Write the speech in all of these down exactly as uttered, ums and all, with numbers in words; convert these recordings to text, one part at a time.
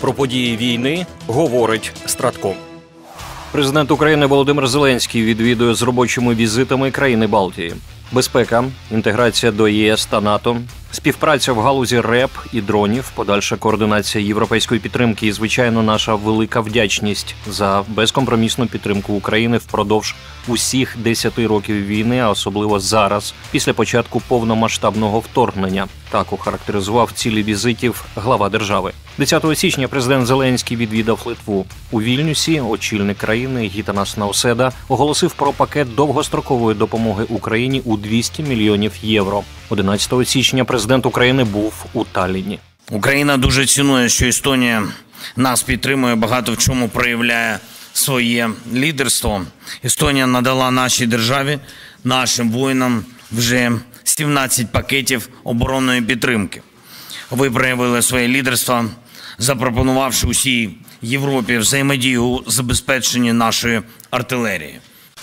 Про події війни говорить Стратком. Президент України Володимир Зеленський відвідує з робочими візитами країни Балтії. Безпека, інтеграція до ЄС та НАТО, співпраця в галузі РЕП і дронів, подальша координація європейської підтримки і, звичайно, наша велика вдячність за безкомпромісну підтримку України впродовж усіх десяти років війни, а особливо зараз, після початку повномасштабного вторгнення. Так охарактеризував цілі візитів глава держави. десятого січня президент Зеленський відвідав Литву. У Вільнюсі очільник країни Гітанас Науседа оголосив про пакет довгострокової допомоги Україні у двісті мільйонів євро. одинадцятого січня президент України був у Талліні. Україна дуже цінує, що Естонія нас підтримує, багато в чому проявляє своє лідерство. Естонія надала нашій державі, нашим воїнам вже сімнадцять пакетів оборонної підтримки. Ви проявили своє лідерство, запропонувавши усій Європі взаємодію у забезпеченні нашої артилерії.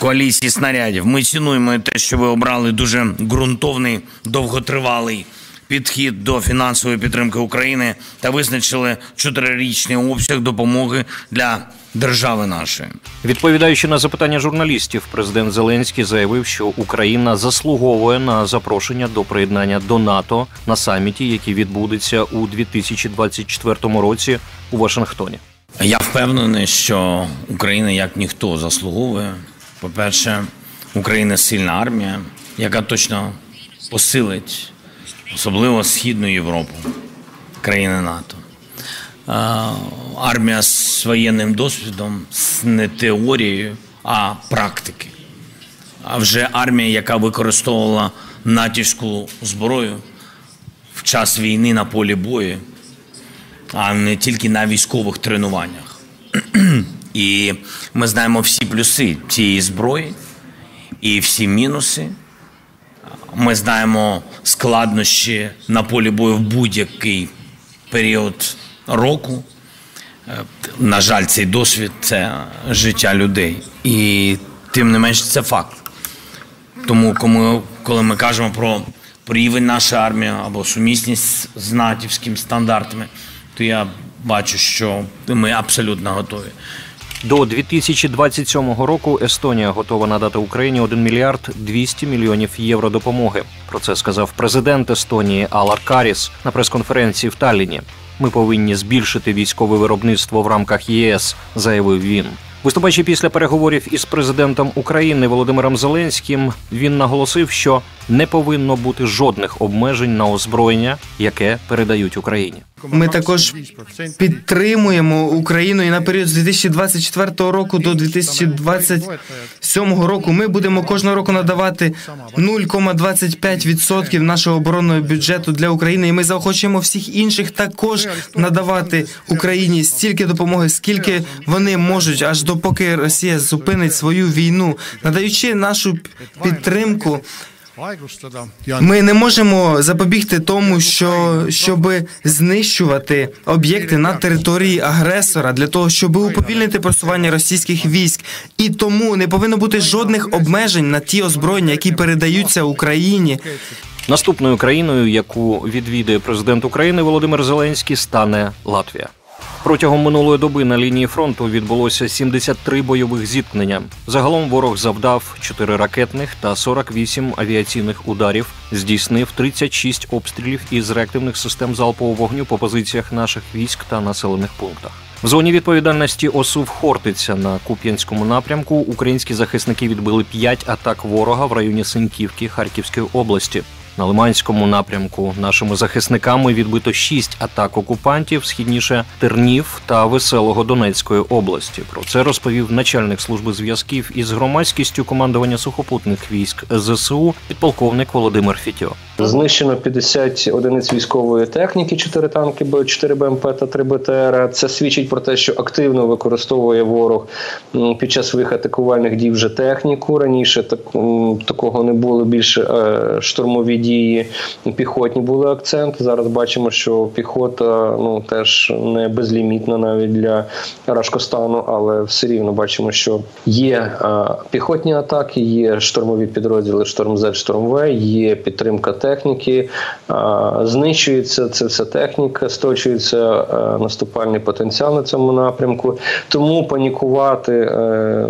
Коаліції снарядів. Ми цінуємо те, що ви обрали дуже ґрунтовний, довготривалий підхід до фінансової підтримки України та визначили чотирирічний обсяг допомоги для держави нашої. Відповідаючи на запитання журналістів, президент Зеленський заявив, що Україна заслуговує на запрошення до приєднання до НАТО на саміті, який відбудеться у дві тисячі двадцять четвертому році у Вашингтоні. Я впевнений, що Україна як ніхто заслуговує. По-перше, Україна сильна армія, яка точно посилить особливо Східну Європу, країни НАТО. Армія з воєнним досвідом, не теорією, а практики. А вже армія, яка використовувала натівську зброю в час війни на полі бою, а не тільки на військових тренуваннях. І ми знаємо всі плюси цієї зброї і всі мінуси. Ми знаємо складнощі на полі бою в будь-який період року. На жаль, цей досвід – це життя людей. І тим не менше це факт. Тому коли ми кажемо про рівень нашої армії або сумісність з натівськими стандартами, то я бачу, що ми абсолютно готові. До дві тисячі двадцять сьомого року Естонія готова надати Україні один мільярд двісті мільйонів євро допомоги. Про це сказав президент Естонії Алар Каріс на прес-конференції в Талліні. «Ми повинні збільшити військове виробництво в рамках ЄС», – заявив він. Виступаючи після переговорів із президентом України Володимиром Зеленським, він наголосив, що не повинно бути жодних обмежень на озброєння, яке передають Україні. Ми також підтримуємо Україну і на період з дві тисячі двадцять четвертого року до дві тисячі двадцять сьомого року ми будемо кожного року надавати нуль кома двадцять п'ять відсотків нашого оборонного бюджету для України, і ми заохочуємо всіх інших також надавати Україні стільки допомоги, скільки вони можуть, аж допоки Росія зупинить свою війну, надаючи нашу підтримку. Ми не можемо запобігти тому, що, щоб знищувати об'єкти на території агресора, для того, щоб уповільнити просування російських військ. І тому не повинно бути жодних обмежень на ті озброєння, які передаються Україні. Наступною країною, яку відвідає президент України Володимир Зеленський, стане Латвія. Протягом минулої доби на лінії фронту відбулося сімдесят три бойових зіткнення. Загалом ворог завдав чотири ракетних та сорок вісім авіаційних ударів, здійснив тридцять шість обстрілів із реактивних систем залпового вогню по позиціях наших військ та населених пунктах. В зоні відповідальності ОСУВ Хортиця на Куп'янському напрямку українські захисники відбили п'ять атак ворога в районі Синьківки Харківської області. На Лиманському напрямку нашими захисниками відбито шість атак окупантів східніше Тернів та Веселого Донецької області. Про це розповів начальник служби зв'язків із громадськістю командування сухопутних військ ЗСУ підполковник Володимир Фітьо. Знищено п'ятдесят одиниць військової техніки, чотири танки, чотири Б М П та три Б Т Р. Це свідчить про те, що активно використовує ворог під час своїх атакувальних дій вже техніку. Раніше так, такого не було, більше штурмові дії дії піхотні були акцент. Зараз бачимо, що піхота ну теж не безлімітна навіть для Рашкостану, але все рівно бачимо, що є а, піхотні атаки, є штурмові підрозділи Шторм-З, Шторм-В, є підтримка техніки, а, знищується це вся техніка, сточується а, наступальний потенціал на цьому напрямку. Тому панікувати а,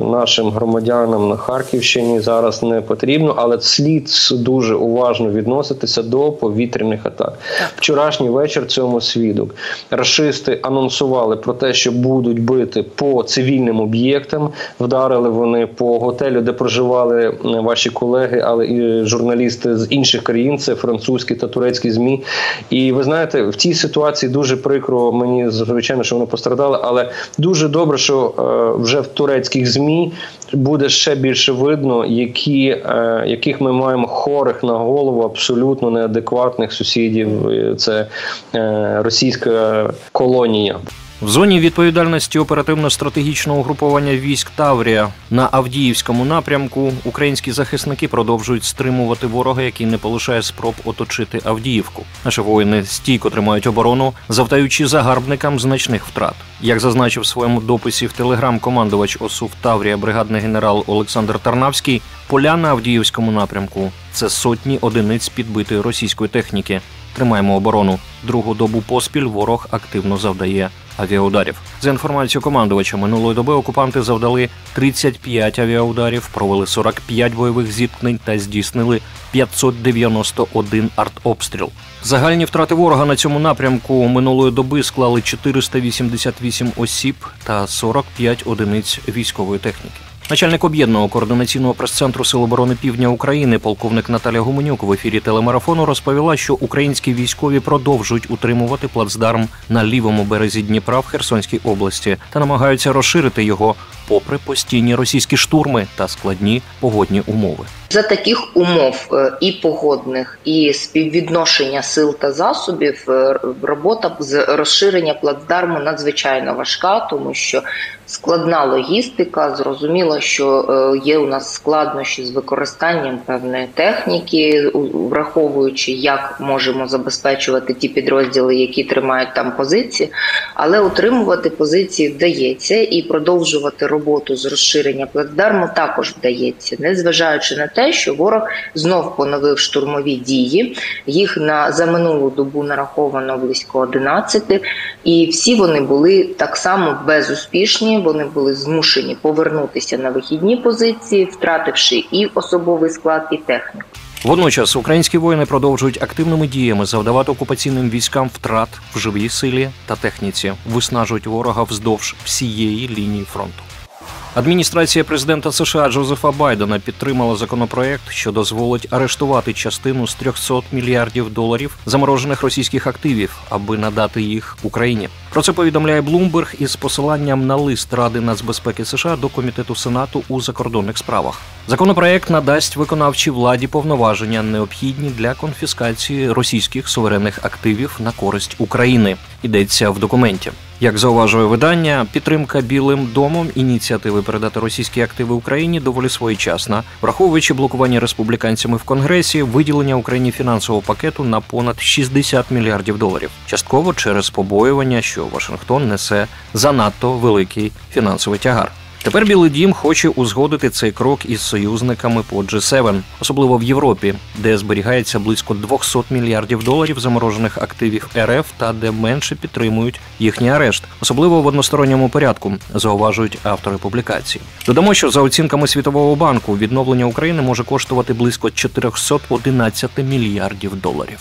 нашим громадянам на Харківщині зараз не потрібно, але слід дуже уважно відноситися до повітряних атак. Вчорашній вечір цьому свідок. Рашисти анонсували про те, що будуть бити по цивільним об'єктам. Вдарили вони по готелю, де проживали ваші колеги, але і журналісти з інших країн, це французькі та турецькі ЗМІ. І ви знаєте, в цій ситуації дуже прикро, мені звичайно, що вони пострадали, але дуже добре, що е, вже в турецьких ЗМІ буде ще більше видно, які, е, яких ми маємо хорих на голову абсолютно неадекватних сусідів. Це е, російська колонія. В зоні відповідальності оперативно-стратегічного угруповання військ «Таврія» на Авдіївському напрямку українські захисники продовжують стримувати ворога, який не полишає спроб оточити Авдіївку. Наші воїни стійко тримають оборону, завдаючи загарбникам значних втрат. Як зазначив в своєму дописі в Телеграм командувач ОСУВ «Таврія» бригадний генерал Олександр Тарнавський, поля на Авдіївському напрямку – це сотні одиниць підбитої російської техніки. Тримаємо оборону. Другу добу поспіль ворог активно завдає авіаударів. За інформацією командувача, минулої доби окупанти завдали тридцять п'ять авіаударів, провели сорок п'ять бойових зіткнень та здійснили п'ятсот дев'яносто один артобстріл. Загальні втрати ворога на цьому напрямку минулої доби склали чотириста вісімдесят вісім осіб та сорок п'ять одиниць військової техніки. Начальник об'єднаного координаційного прес-центру Сил оборони Півдня України, полковник Наталя Гуменюк в ефірі телемарафону розповіла, що українські військові продовжують утримувати плацдарм на лівому березі Дніпра в Херсонській області та намагаються розширити його попри постійні російські штурми та складні погодні умови. За таких умов і погодних, і співвідношення сил та засобів робота з розширення плацдарму надзвичайно важка, тому що складна логістика, зрозуміло, що є у нас складнощі з використанням певної техніки, враховуючи, як можемо забезпечувати ті підрозділи, які тримають там позиції, але утримувати позиції вдається і продовжувати роботу з розширення плацдарму також вдається, незважаючи на те, те, що ворог знов поновив штурмові дії. Їх на, за минулу добу нараховано близько одинадцяти. І всі вони були так само безуспішні. Вони були змушені повернутися на вихідні позиції, втративши і особовий склад, і техніку. Водночас українські воїни продовжують активними діями завдавати окупаційним військам втрат в живій силі та техніці. Виснажують ворога вздовж всієї лінії фронту. Адміністрація президента США Джозефа Байдена підтримала законопроєкт, що дозволить арештувати частину з триста мільярдів доларів заморожених російських активів, аби надати їх Україні. Про це повідомляє Bloomberg із посиланням на лист Ради нацбезпеки США до Комітету Сенату у закордонних справах. Законопроєкт надасть виконавчій владі повноваження, необхідні для конфіскації російських суверенних активів на користь України, йдеться в документі. Як зауважує видання, підтримка Білим домом ініціативи передати російські активи Україні доволі своєчасна, враховуючи блокування республіканцями в Конгресі, виділення Україні фінансового пакету на понад шістдесят мільярдів доларів. Частково через побоювання, що Вашингтон несе занадто великий фінансовий тягар. Тепер Білий дім хоче узгодити цей крок із союзниками по джі сім, особливо в Європі, де зберігається близько двісті мільярдів доларів заморожених активів РФ та де менше підтримують їхній арешт, особливо в односторонньому порядку, зауважують автори публікації. Додамо, що за оцінками Світового банку відновлення України може коштувати близько чотириста одинадцять мільярдів доларів.